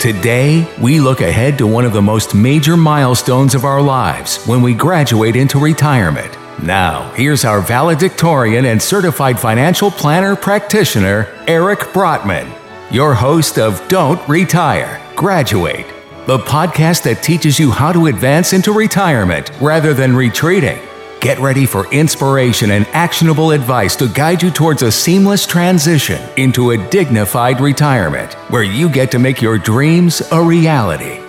Today, we look ahead to one of the most major milestones of our lives when we graduate into retirement. Now, here's our valedictorian and certified financial planner practitioner, Eric Brotman, your host of Don't Retire, Graduate, the podcast that teaches you how to advance into retirement rather than retreating. Get ready for inspiration and actionable advice to guide you towards a seamless transition into a dignified retirement where you get to make your dreams a reality.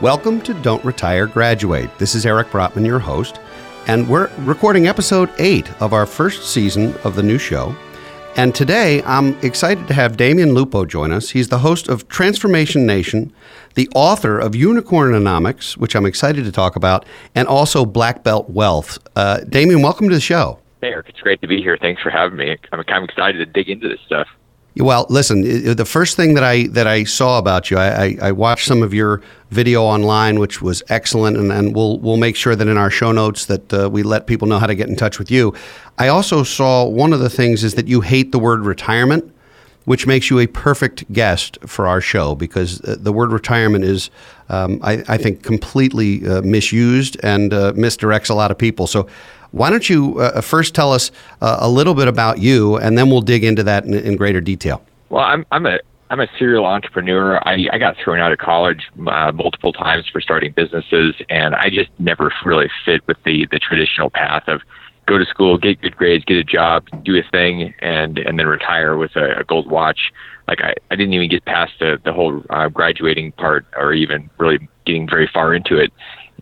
Welcome to Don't Retire, Graduate. This is Eric Brotman, your host, and we're recording episode 8 of our first season of the new show. And today, I'm excited to have Damian Lupo join us. He's the host of Transformation Nation, the author of Unicornomics, which I'm excited to talk about, and also Black Belt Wealth. Damian, welcome to the show. Hey, Eric. It's great to be here. Thanks for having me. I'm kind of excited to dig into this stuff. Well, listen, the first thing that I saw about you, I watched some of your video online, which was excellent, and we'll make sure that in our show notes that we let people know how to get in touch with you. I also saw one of the things is that you hate the word retirement, which makes you a perfect guest for our show because the word retirement is, I think, completely misused and misdirects a lot of people. So why don't you first tell us a little bit about you, and then we'll dig into that in greater detail. Well, I'm a serial entrepreneur. I got thrown out of college multiple times for starting businesses, and I just never really fit with the traditional path of go to school, get good grades, get a job, do a thing, and then retire with a gold watch. Like I didn't even get past the whole graduating part or even really getting very far into it.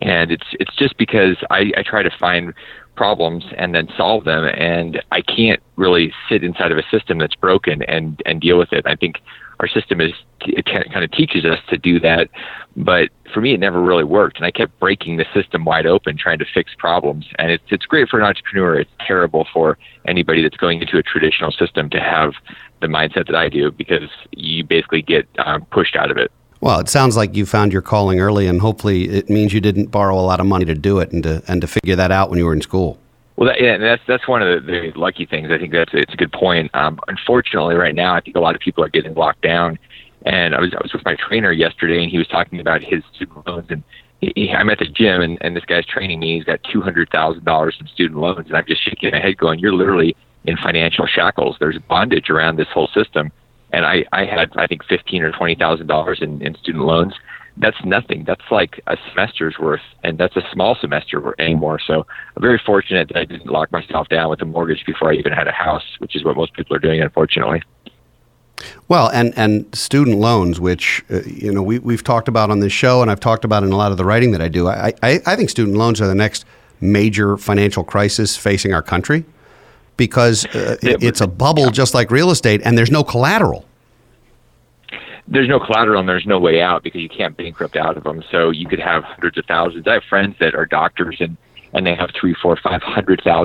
And it's just because I try to find problems and then solve them, and I can't really sit inside of a system that's broken and deal with it. I think our system it kind of teaches us to do that, but for me it never really worked, and I kept breaking the system wide open trying to fix problems. And it's great for an entrepreneur. It's terrible for anybody that's going into a traditional system to have the mindset that I do, because you basically get pushed out of it. Well, it sounds like you found your calling early, and hopefully it means you didn't borrow a lot of money to do it and to figure that out when you were in school. Well, that's one of the lucky things. I think it's a good point. Unfortunately, right now, I think a lot of people are getting locked down. And I was with my trainer yesterday, and he was talking about his student loans. And I'm at the gym, and this guy's training me. He's got $200,000 in student loans, and I'm just shaking my head going, you're literally in financial shackles. There's bondage around this whole system. And I had, I think, $15,000 or $20,000 in student loans. That's nothing. That's like a semester's worth, and that's a small semester anymore. So I'm very fortunate that I didn't lock myself down with a mortgage before I even had a house, which is what most people are doing, unfortunately. Well, and student loans, which we've talked about on this show, and I've talked about in a lot of the writing that I do. I think student loans are the next major financial crisis facing our country, because it's a bubble just like real estate, and there's no collateral. There's no collateral, and there's no way out, because you can't bankrupt out of them. So you could have hundreds of thousands. I have friends that are doctors, and they have $300,000, $400,000,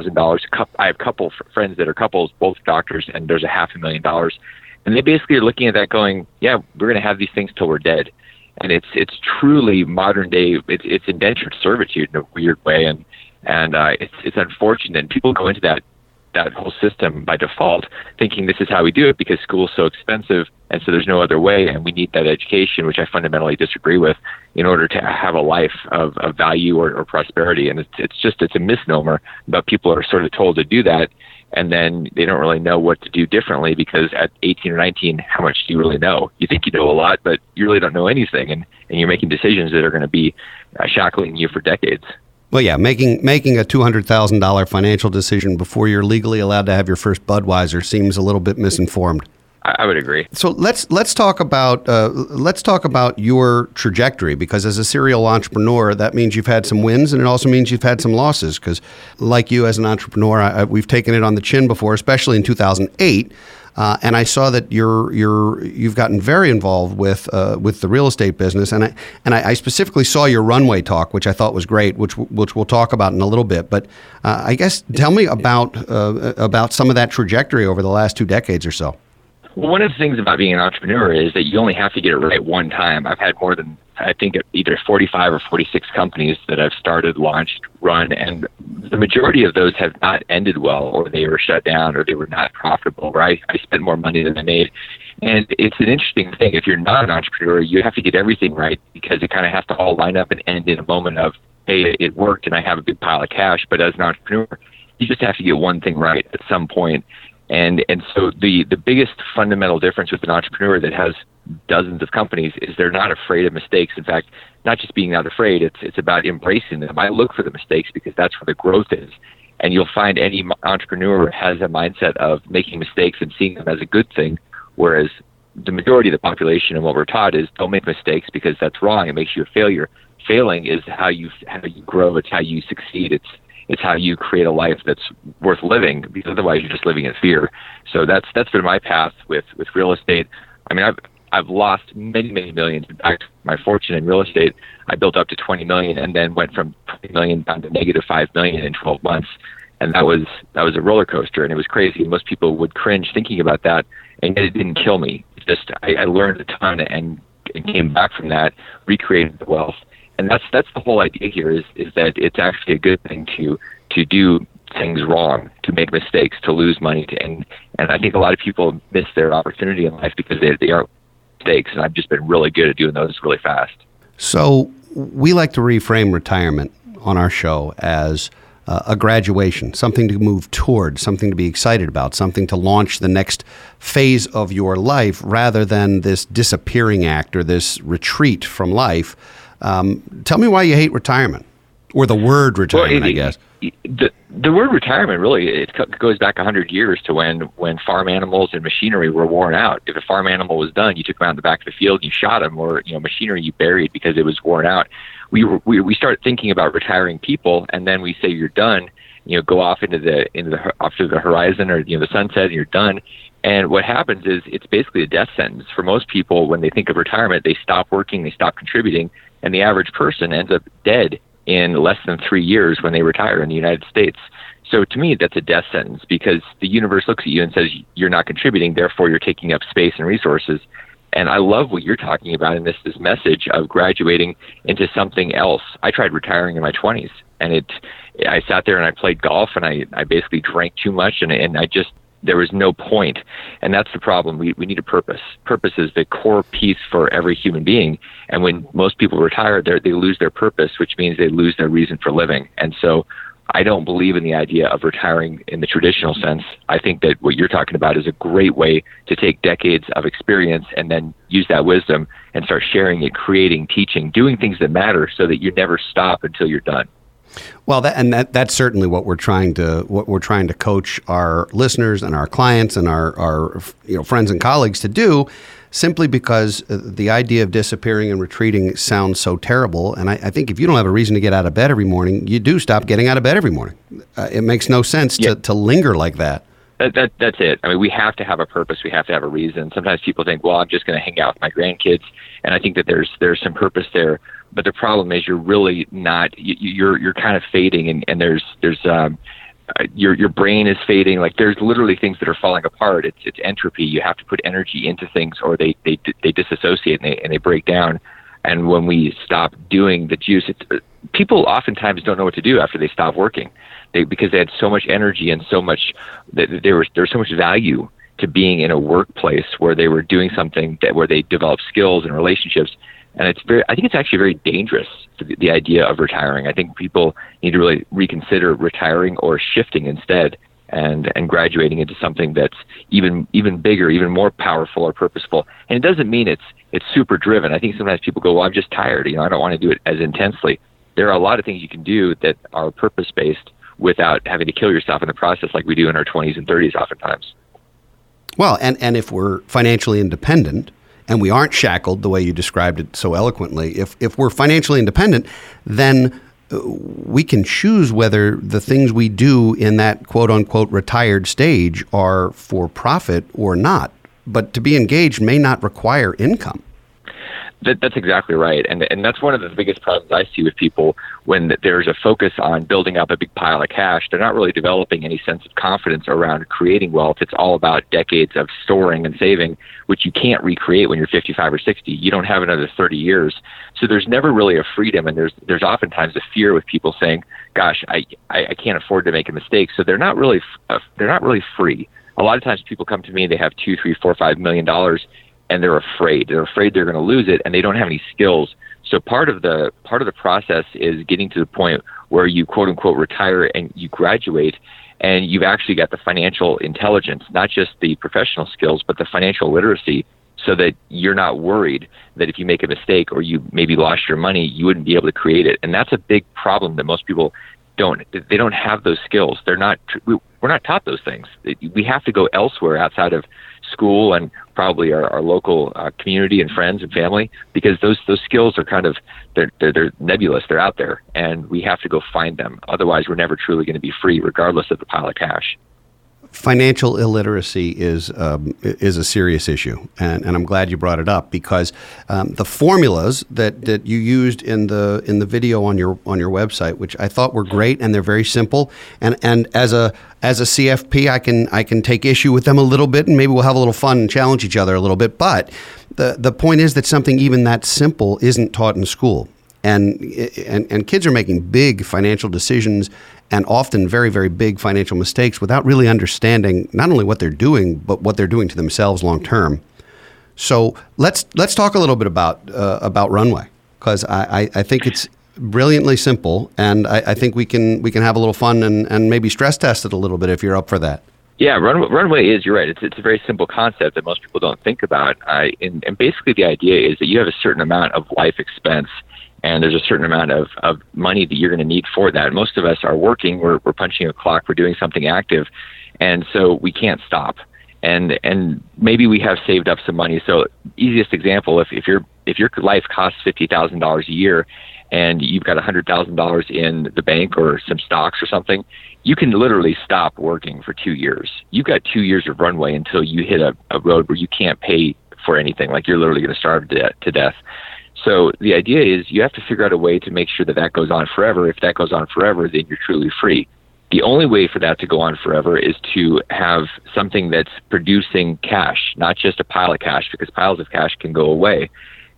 $500,000. I have couple friends that are couples, both doctors, and there's $500,000. And they basically are looking at that going, yeah, we're going to have these things till we're dead. And it's truly modern day. It's indentured servitude in a weird way. And it's unfortunate. And people go into that whole system by default, thinking this is how we do it because school's so expensive, and so there's no other way, and we need that education, which I fundamentally disagree with, in order to have a life of value or prosperity. And it's just a misnomer, but people are sort of told to do that, and then they don't really know what to do differently, because at 18 or 19, how much do you really know? You think you know a lot, but you really don't know anything, and you're making decisions that are going to be shackling you for decades. Well, yeah, making a $200,000 financial decision before you're legally allowed to have your first Budweiser seems a little bit misinformed. I would agree. So let's talk about your trajectory, because as a serial entrepreneur, that means you've had some wins, and it also means you've had some losses. Because like you, as an entrepreneur, we've taken it on the chin before, especially in 2008. And I saw that you've gotten very involved with the real estate business, and I specifically saw your runway talk, which I thought was great, which we'll talk about in a little bit. But I guess tell me about some of that trajectory over the last 2 decades or so. One of the things about being an entrepreneur is that you only have to get it right one time. I've had more than, I think, either 45 or 46 companies that I've started, launched, run, and the majority of those have not ended well, or they were shut down, or they were not profitable, or I spent more money than I made. And it's an interesting thing. If you're not an entrepreneur, you have to get everything right, because it kind of has to all line up and end in a moment of, hey, it worked and I have a big pile of cash. But as an entrepreneur, you just have to get one thing right at some point. And so the biggest fundamental difference with an entrepreneur that has dozens of companies is they're not afraid of mistakes. In fact, not just being not afraid, it's about embracing them. I look for the mistakes because that's where the growth is. And you'll find any entrepreneur has a mindset of making mistakes and seeing them as a good thing, whereas the majority of the population and what we're taught is don't make mistakes because that's wrong. It makes you a failure. Failing is how you grow. It's how you succeed. It's how you create a life that's worth living, because otherwise you're just living in fear. So that's been my path with real estate. I mean, I've lost many, many millions. In fact, my fortune in real estate, I built up to 20 million and then went from 20 million down to negative 5 million in 12 months. And that was a roller coaster, and it was crazy. Most people would cringe thinking about that, and yet it didn't kill me. Just I learned a ton and came back from that, recreated the wealth. And that's the whole idea here is that it's actually a good thing to do things wrong, to make mistakes, to lose money. And I think a lot of people miss their opportunity in life because they aren't mistakes. And I've just been really good at doing those really fast. So we like to reframe retirement on our show as a graduation, something to move toward, something to be excited about, something to launch the next phase of your life, rather than this disappearing act or this retreat from life. Tell me why you hate retirement, or the word retirement, I guess. The word retirement, really, it goes back 100 years to when farm animals and machinery were worn out. If a farm animal was done, you took them out in the back of the field, you shot them, or machinery you buried because it was worn out. We start thinking about retiring people, and then we say you're done. Go off off to the horizon, or the sunset, and you're done. And what happens is it's basically a death sentence for most people. When they think of retirement, they stop working, they stop contributing, and the average person ends up dead in less than 3 years when they retire in the United States. So to me, that's a death sentence, because the universe looks at you and says, you're not contributing, therefore you're taking up space and resources. And I love what you're talking about in this message of graduating into something else. I tried retiring in my 20s, and I sat there and I played golf, and I basically drank too much, and I just, there was no point. And that's the problem. We need a purpose. Purpose is the core piece for every human being. And when most people retire, they lose their purpose, which means they lose their reason for living. And so I don't believe in the idea of retiring in the traditional sense. I think that what you're talking about is a great way to take decades of experience and then use that wisdom and start sharing it, creating, teaching, doing things that matter, so that you never stop until you're done. Well, that's certainly what we're trying to coach our listeners and our clients and our friends and colleagues to do, simply because the idea of disappearing and retreating sounds so terrible. And I think if you don't have a reason to get out of bed every morning, you do stop getting out of bed every morning. It makes no sense to linger like that. That's it. I mean, we have to have a purpose. We have to have a reason. Sometimes people think, well, I'm just going to hang out with my grandkids. And I think that there's some purpose there. But the problem is, you're really not. You're kind of fading, and there's your brain is fading. Like, there's literally things that are falling apart. It's entropy. You have to put energy into things, or they disassociate and they break down. And when we stop doing the juice, people oftentimes don't know what to do after they stop working, because they had so much energy and so much there was so much value to being in a workplace where they were doing something where they developed skills and relationships. And I think it's actually very dangerous, the idea of retiring. I think people need to really reconsider retiring or shifting instead, and graduating into something that's even bigger, even more powerful or purposeful. And it doesn't mean it's super driven. I think sometimes people go, well, I'm just tired. I don't want to do it as intensely. There are a lot of things you can do that are purpose-based without having to kill yourself in the process, like we do in our 20s and 30s oftentimes. Well, and if we're financially independent, and we aren't shackled the way you described it so eloquently, if we're financially independent, then we can choose whether the things we do in that quote-unquote retired stage are for profit or not. But to be engaged may not require income. That's exactly right. And that's one of the biggest problems I see with people when there's a focus on building up a big pile of cash. They're not really developing any sense of confidence around creating wealth. It's all about decades of storing and saving, which you can't recreate when you're 55 or 60. You don't have another 30 years. So there's never really a freedom. And there's oftentimes a fear with people saying, gosh, I can't afford to make a mistake. So they're not really free. A lot of times people come to me, they have $2, $3, $4, $5 million, and they're afraid. They're afraid they're going to lose it, and they don't have any skills. So part of the process is getting to the point where you quote unquote retire and you graduate, and you've actually got the financial intelligence, not just the professional skills, but the financial literacy, so that you're not worried that if you make a mistake or you maybe lost your money, you wouldn't be able to create it. And that's a big problem that most people don't. They don't have those skills. We're not taught those things. We have to go elsewhere outside of school and probably our local community and friends and family, because those skills are kind of, they're nebulous. They're out there, and we have to go find them. Otherwise, we're never truly going to be free, regardless of the pile of cash. Financial illiteracy is a serious issue, and I'm glad you brought it up, because the formulas that you used in the video on your website, which I thought were great, and they're very simple, and as a CFP, I can take issue with them a little bit, and maybe we'll have a little fun and challenge each other a little bit. But the point is that something even that simple isn't taught in school, and kids are making big financial decisions, and often very, very big financial mistakes, without really understanding not only what they're doing, but what they're doing to themselves long term. So let's talk a little bit about Runway, because I think it's brilliantly simple, and I think we can have a little fun and maybe stress test it a little bit if you're up for that. Yeah, Runway is, you're right, it's a very simple concept that most people don't think about. And basically the idea is that you have a certain amount of life expense, and there's a certain amount of money that you're going to need for that. Most of us are working, we're punching a clock, we're doing something active, and so we can't stop. And maybe we have saved up some money. So easiest example, if your life costs $50,000 a year and you've got $100,000 in the bank or some stocks or something, you can literally stop working for 2 years. You've got 2 years of runway until you hit a road where you can't pay for anything. Like, you're literally going to starve to death. So the idea is you have to figure out a way to make sure that goes on forever. If that goes on forever, then you're truly free. The only way for that to go on forever is to have something that's producing cash, not just a pile of cash, because piles of cash can go away.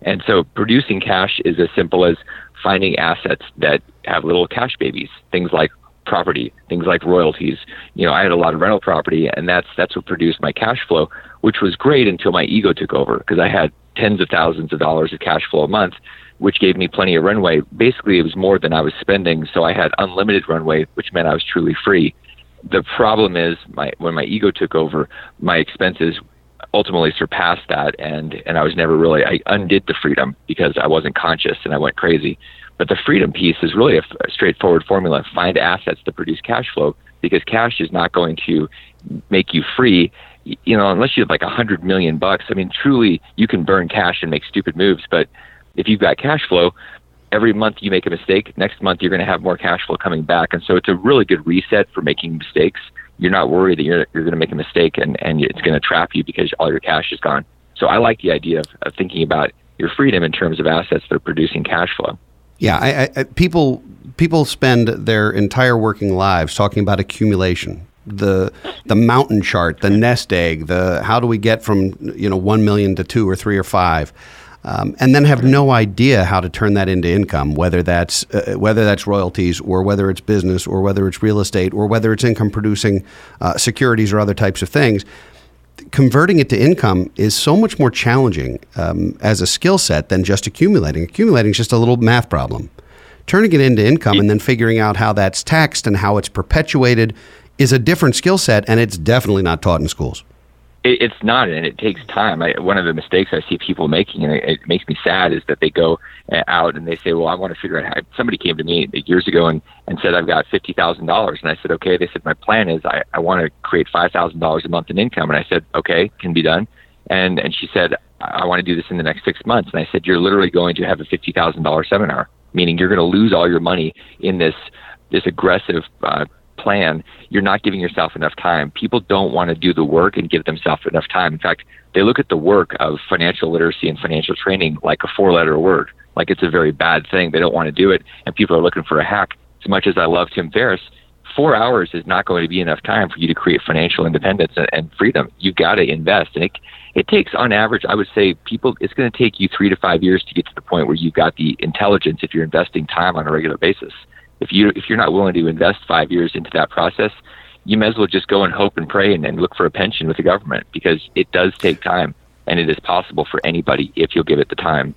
And so producing cash is as simple as finding assets that have little cash babies, things like property, things like royalties. You know, I had a lot of rental property, and that's what produced my cash flow, which was great until my ego took over, because I had tens of thousands of dollars of cash flow a month, which gave me plenty of runway. Basically, it was more than I was spending, so I had unlimited runway, which meant I was truly free. The problem is, when my ego took over, my expenses ultimately surpassed that, and I was never really, I undid the freedom because I wasn't conscious and I went crazy. But the freedom piece is really a straightforward formula. Find assets that produce cash flow, because cash is not going to make you free. You know, unless you have like $100 million, I mean, truly, you can burn cash and make stupid moves. But if you've got cash flow, every month you make a mistake, next month you're going to have more cash flow coming back. And so it's a really good reset for making mistakes. You're not worried that you're going to make a mistake and it's going to trap you because all your cash is gone. So I like the idea of thinking about your freedom in terms of assets that are producing cash flow. Yeah, people spend their entire working lives talking about accumulation. The mountain chart, the nest egg, the how do we get from 1 million to 2 or 3 or 5, and then have no idea how to turn that into income, whether that's royalties or whether it's business or whether it's real estate or whether it's income producing securities or other types of things. Converting it to income is so much more challenging as a skill set than just accumulating. Accumulating is just a little math problem. Turning it into income and then figuring out how that's taxed and how it's perpetuated is a different skill set, and it's definitely not taught in schools. It's not, and it takes time. One of the mistakes I see people making, and it makes me sad, is that they go out and they say, well, I want to figure out how. Somebody came to me years ago and said, I've got $50,000. And I said, okay. They said, my plan is I want to create $5,000 a month in income. And I said, okay, can be done. And she said, I want to do this in the next 6 months. And I said, you're literally going to have a $50,000 seminar. meaning you're going to lose all your money in this aggressive plan, you're not giving yourself enough time. People don't want to do the work and give themselves enough time. In fact, they look at the work of financial literacy and financial training like a four-letter word, like it's a very bad thing. They don't want to do it, and people are looking for a hack. As much as I love Tim Ferriss, 4 hours is not going to be enough time for you to create financial independence and freedom. You've got to invest. And it takes, on average, I would say, it's going to take you 3 to 5 years to get to the point where you've got the intelligence if you're investing time on a regular basis. If you're not willing to invest 5 years into that process, you may as well just go and hope and pray and look for a pension with the government, because it does take time, and it is possible for anybody if you'll give it the time.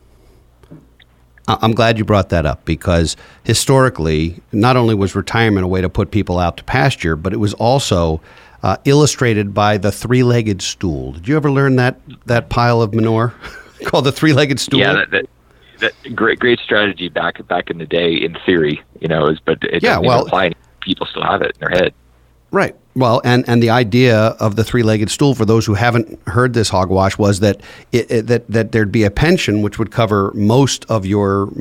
I'm glad you brought that up, because historically, not only was retirement a way to put people out to pasture, but it was also illustrated by the three-legged stool. Did you ever learn that pile of manure called the three-legged stool? Yeah, great strategy back in the day in theory, but it doesn't apply. People still have it in their head. Right. Well, and the idea of the three-legged stool, for those who haven't heard this hogwash, was that that there'd be a pension which would cover most of your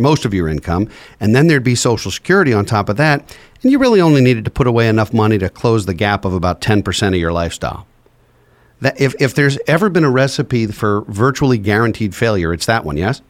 income, and then there'd be Social Security on top of that, and you really only needed to put away enough money to close the gap of about 10% of your lifestyle. That if there's ever been a recipe for virtually guaranteed failure, it's that one, yes?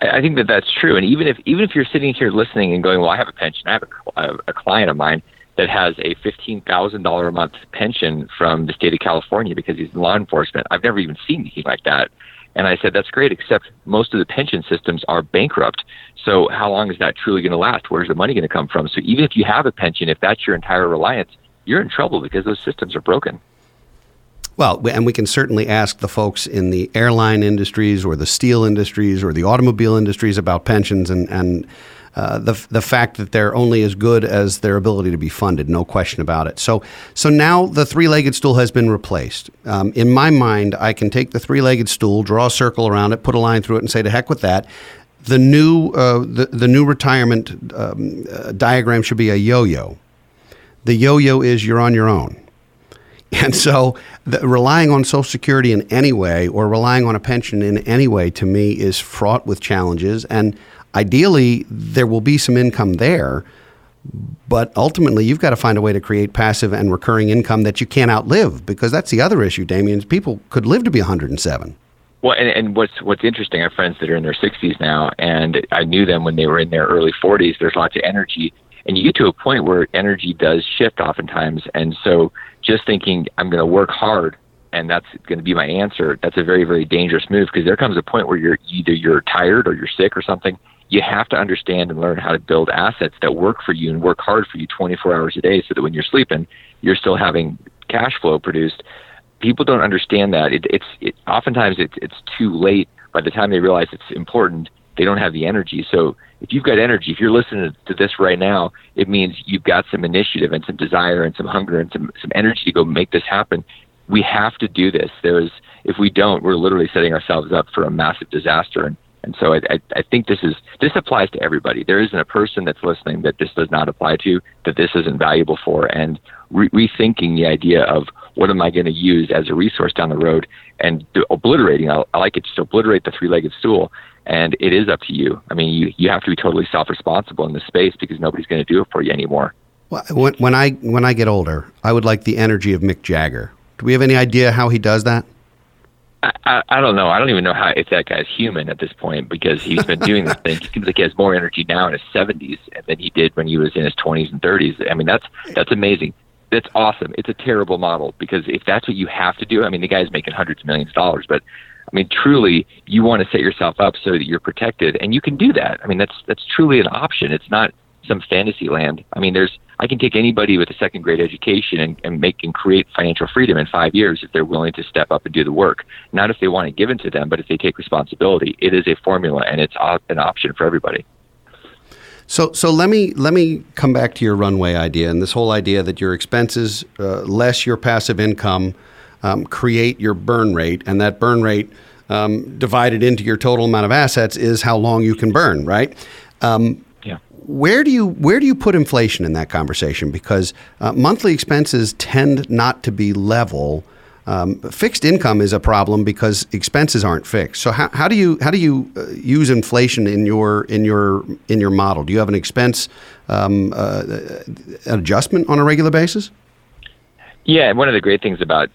I think that's true, and even if you're sitting here listening and going, well, I have a pension, I have a client of mine that has a $15,000 a month pension from the state of California because he's in law enforcement. I've never even seen anything like that. And I said, that's great, except most of the pension systems are bankrupt. So how long is that truly going to last? Where's the money going to come from? So even if you have a pension, if that's your entire reliance, you're in trouble because those systems are broken. Well, and we can certainly ask the folks in the airline industries or the steel industries or the automobile industries about pensions and the fact that they're only as good as their ability to be funded, no question about it. So now the three-legged stool has been replaced. In my mind, I can take the three-legged stool, draw a circle around it, put a line through it, and say, to heck with that. The new retirement diagram should be a yo-yo. The yo-yo is you're on your own. And so relying on Social Security in any way or relying on a pension in any way, to me, is fraught with challenges. And ideally, there will be some income there, but ultimately, you've got to find a way to create passive and recurring income that you can't outlive, because that's the other issue, Damian. People could live to be 107. Well, and what's interesting, I have friends that are in their 60s now, and I knew them when they were in their early 40s. There's lots of energy, and you get to a point where energy does shift oftentimes, and so just thinking, I'm going to work hard, and that's going to be my answer, that's a very, very dangerous move, because there comes a point where you're either tired or you're sick or something. You have to understand and learn how to build assets that work for you and work hard for you 24 hours a day, so that when you're sleeping, you're still having cash flow produced. People don't understand that. Oftentimes it's too late. By the time they realize it's important, they don't have the energy. So if you've got energy, if you're listening to this right now, it means you've got some initiative and some desire and some hunger and some energy to go make this happen. We have to do this. If we don't, we're literally setting ourselves up for a massive disaster. And so I think this applies to everybody. There isn't a person that's listening that this does not apply to, that this isn't valuable for. And rethinking the idea of what am I going to use as a resource down the road, and obliterating. I like it. Just obliterate the three-legged stool. And it is up to you. I mean, you have to be totally self-responsible in this space, because nobody's going to do it for you anymore. Well, when I get older, I would like the energy of Mick Jagger. Do we have any idea how he does that? I don't know. I don't even know if that guy's human at this point, because he's been doing this thing. It seems like he has more energy now in his 70s than he did when he was in his 20s and 30s. I mean, that's amazing. That's awesome. It's a terrible model, because if that's what you have to do, I mean, the guy's making hundreds of millions of dollars, but I mean, truly, you want to set yourself up so that you're protected, and you can do that. I mean, that's truly an option. It's not some fantasy land. I mean, I can take anybody with a second grade education and make and create financial freedom in 5 years if they're willing to step up and do the work. Not if they want it given to them, but if they take responsibility. It is a formula, and it's an option for everybody. So let me come back to your runway idea, and this whole idea that your expenses less your passive income create your burn rate, and that burn rate divided into your total amount of assets is how long you can burn, right? Yeah. Where do you put inflation in that conversation? Because monthly expenses tend not to be level Fixed income is a problem because expenses aren't fixed. So how do you use inflation in your model? Do you have an expense adjustment on a regular basis? Yeah, one of the great things about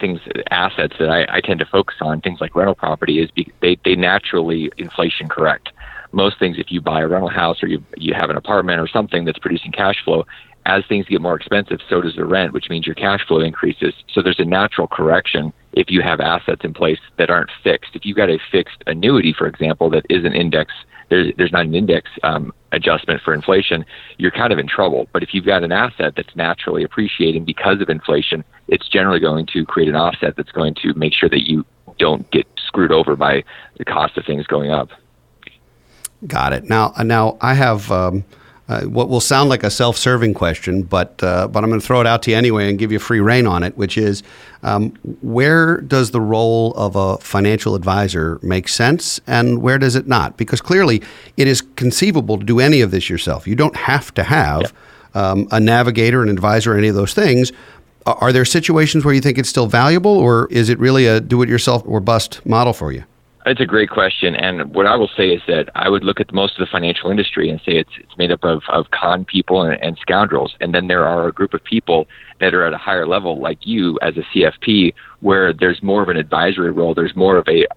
assets that I tend to focus on, things like rental property, is they naturally inflation correct. Most things, if you buy a rental house or you have an apartment or something that's producing cash flow, as things get more expensive, so does the rent, which means your cash flow increases. So there's a natural correction if you have assets in place that aren't fixed. If you've got a fixed annuity, for example, that isn't indexed, there's not an index adjustment for inflation, you're kind of in trouble. But if you've got an asset that's naturally appreciating because of inflation, it's generally going to create an offset that's going to make sure that you don't get screwed over by the cost of things going up. Got it. Now I have... what will sound like a self-serving question, but I'm going to throw it out to you anyway and give you free rein on it, which is where does the role of a financial advisor make sense and where does it not? Because clearly it is conceivable to do any of this yourself. You don't have to have a navigator, an advisor, any of those things. Are there situations where you think it's still valuable, or is it really a do-it-yourself or bust model for you? It's a great question, and what I will say is that I would look at most of the financial industry and say it's made up of con people and scoundrels, and then there are a group of people that are at a higher level, like you as a CFP, where there's more of an advisory role, there's more of a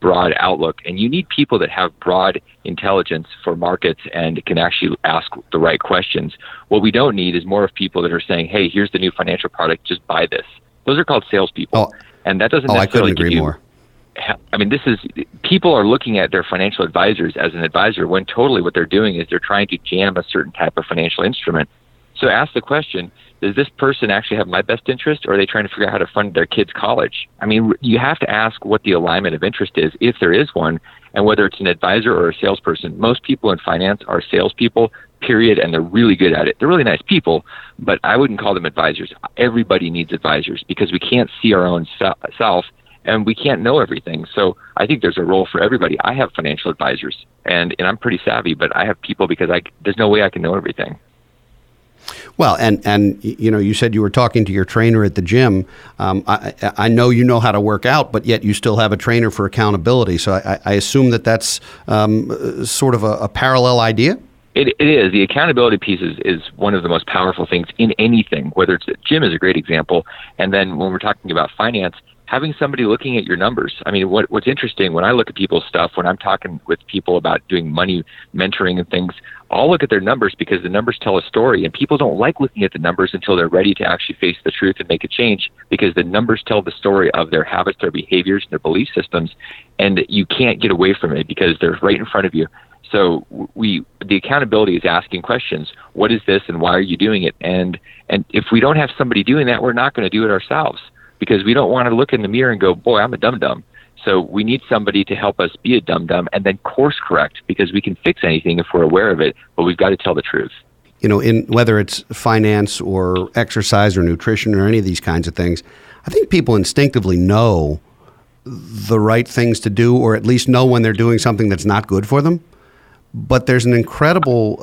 broad outlook, and you need people that have broad intelligence for markets and can actually ask the right questions. What we don't need is more of people that are saying, hey, here's the new financial product, just buy this. Those are called salespeople, and that doesn't necessarily give you... More. I mean, people are looking at their financial advisors as an advisor when totally what they're doing is they're trying to jam a certain type of financial instrument. So ask the question, does this person actually have my best interest, or are they trying to figure out how to fund their kids' college? I mean, you have to ask what the alignment of interest is, if there is one, and whether it's an advisor or a salesperson. Most people in finance are salespeople, period, and they're really good at it. They're really nice people, but I wouldn't call them advisors. Everybody needs advisors because we can't see our own self. And we can't know everything. So I think there's a role for everybody. I have financial advisors, and I'm pretty savvy, but I have people because there's no way I can know everything. Well, and you know, you said you were talking to your trainer at the gym. I know you know how to work out, but yet you still have a trainer for accountability. So I assume that's sort of a parallel idea? It is. The accountability piece is one of the most powerful things in anything, whether it's the gym is a great example. And then when we're talking about finance, having somebody looking at your numbers. I mean, what's interesting when I look at people's stuff, when I'm talking with people about doing money mentoring and things, I'll look at their numbers because the numbers tell a story, and people don't like looking at the numbers until they're ready to actually face the truth and make a change, because the numbers tell the story of their habits, their behaviors, their belief systems, and you can't get away from it because they're right in front of you. So the accountability is asking questions. What is this and why are you doing it? And if we don't have somebody doing that, we're not going to do it ourselves, because we don't want to look in the mirror and go, boy, I'm a dum-dum. So we need somebody to help us be a dum-dum and then course correct, because we can fix anything if we're aware of it, but we've got to tell the truth. You know, in whether it's finance or exercise or nutrition or any of these kinds of things, I think people instinctively know the right things to do, or at least know when they're doing something that's not good for them. But there's an incredible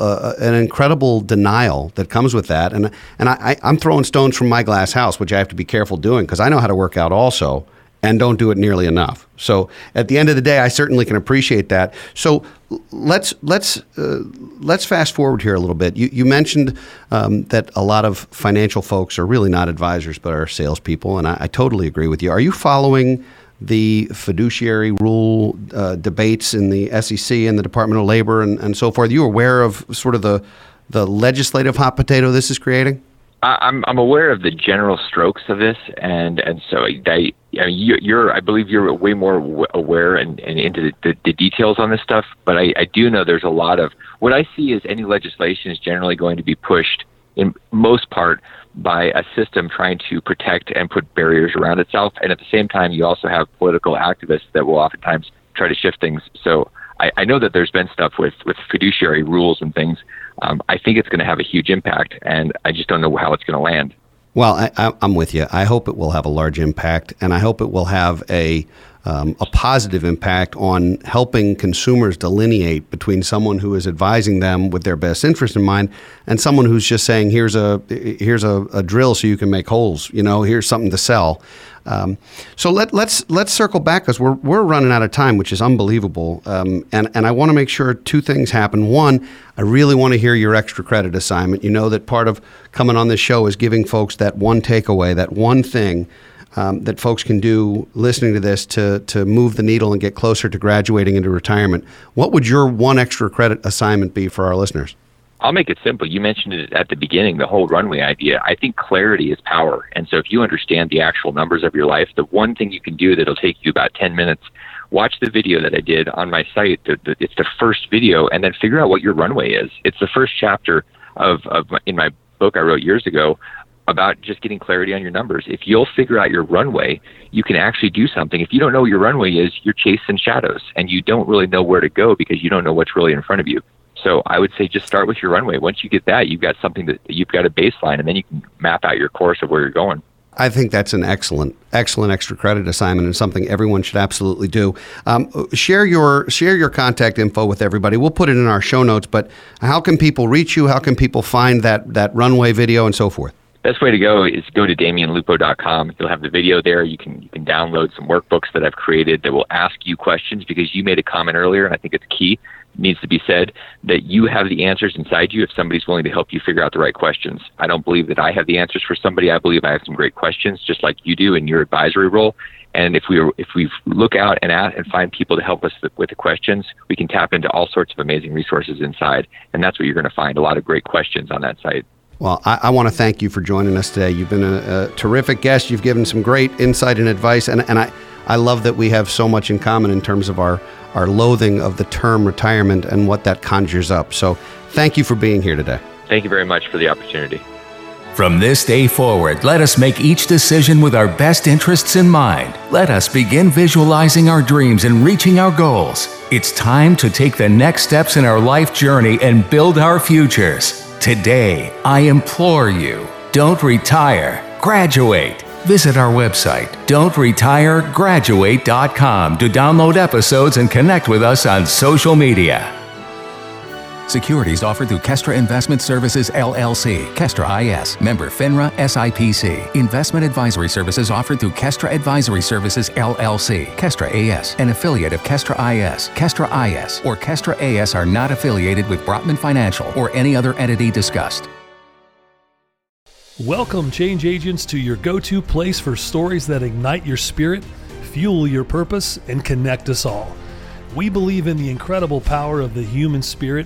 denial that comes with that, and I'm throwing stones from my glass house, which I have to be careful doing, because I know how to work out also, and don't do it nearly enough. So at the end of the day, I certainly can appreciate that. So let's fast forward here a little bit. You mentioned that a lot of financial folks are really not advisors but are salespeople, and I totally agree with you. Are you following the fiduciary rule debates in the SEC and the Department of Labor and so forth? You aware of sort of the legislative hot potato this is creating? I'm aware of the general strokes of this, and so I believe you're way more aware and into the details on this stuff. But I do know there's a lot of what I see is any legislation is generally going to be pushed in most part by a system trying to protect and put barriers around itself. And at the same time, you also have political activists that will oftentimes try to shift things. So I know that there's been stuff with fiduciary rules and things. I think it's going to have a huge impact, and I just don't know how it's going to land. Well, I'm with you. I hope it will have a large impact, and I hope it will have a a positive impact on helping consumers delineate between someone who is advising them with their best interest in mind and someone who's just saying, here's a drill so you can make holes, here's something to sell. So let's circle back because we're running out of time, which is unbelievable. And I want to make sure two things happen. One, I really want to hear your extra credit assignment. You know that part of coming on this show is giving folks that one takeaway, that one thing that folks can do listening to this to move the needle and get closer to graduating into retirement. What would your one extra credit assignment be for our listeners? I'll make it simple. You mentioned it at the beginning, the whole runway idea. I think clarity is power. And so if you understand the actual numbers of your life, the one thing you can do that'll take you about 10 minutes, watch the video that I did on my site. It's the first video, and then figure out what your runway is. It's the first chapter in my book I wrote years ago about just getting clarity on your numbers. If you'll figure out your runway, you can actually do something. If you don't know what your runway is, you're chasing shadows, and you don't really know where to go because you don't know what's really in front of you. So I would say just start with your runway. Once you get that, you've got something that you've got a baseline, and then you can map out your course of where you're going. I think that's an excellent extra credit assignment and something everyone should absolutely do. Share your contact info with everybody. We'll put it in our show notes, but how can people reach you? How can people find that runway video and so forth? Best way to go is go to DamianLupo.com. You'll have the video there. You can download some workbooks that I've created that will ask you questions, because you made a comment earlier, and I think it's key, needs to be said, that you have the answers inside you if somebody's willing to help you figure out the right questions. I don't believe that I have the answers for somebody. I believe I have some great questions, just like you do in your advisory role. And if we look out and find people to help us with the questions, we can tap into all sorts of amazing resources inside. And that's what you're going to find, a lot of great questions on that site. Well, I want to thank you for joining us today. You've been a terrific guest. You've given some great insight and advice. And I love that we have so much in common in terms of our loathing of the term retirement and what that conjures up. So thank you for being here today. Thank you very much for the opportunity. From this day forward, let us make each decision with our best interests in mind. Let us begin visualizing our dreams and reaching our goals. It's time to take the next steps in our life journey and build our futures. Today, I implore you, don't retire, graduate. Visit our website, don'tretiregraduate.com, to download episodes and connect with us on social media. Securities offered through Kestra Investment Services, LLC, Kestra IS, member FINRA SIPC. Investment advisory services offered through Kestra Advisory Services, LLC, Kestra AS, an affiliate of Kestra IS. Kestra IS or Kestra AS are not affiliated with Brotman Financial or any other entity discussed. Welcome, change agents, to your go-to place for stories that ignite your spirit, fuel your purpose, and connect us all. We believe in the incredible power of the human spirit,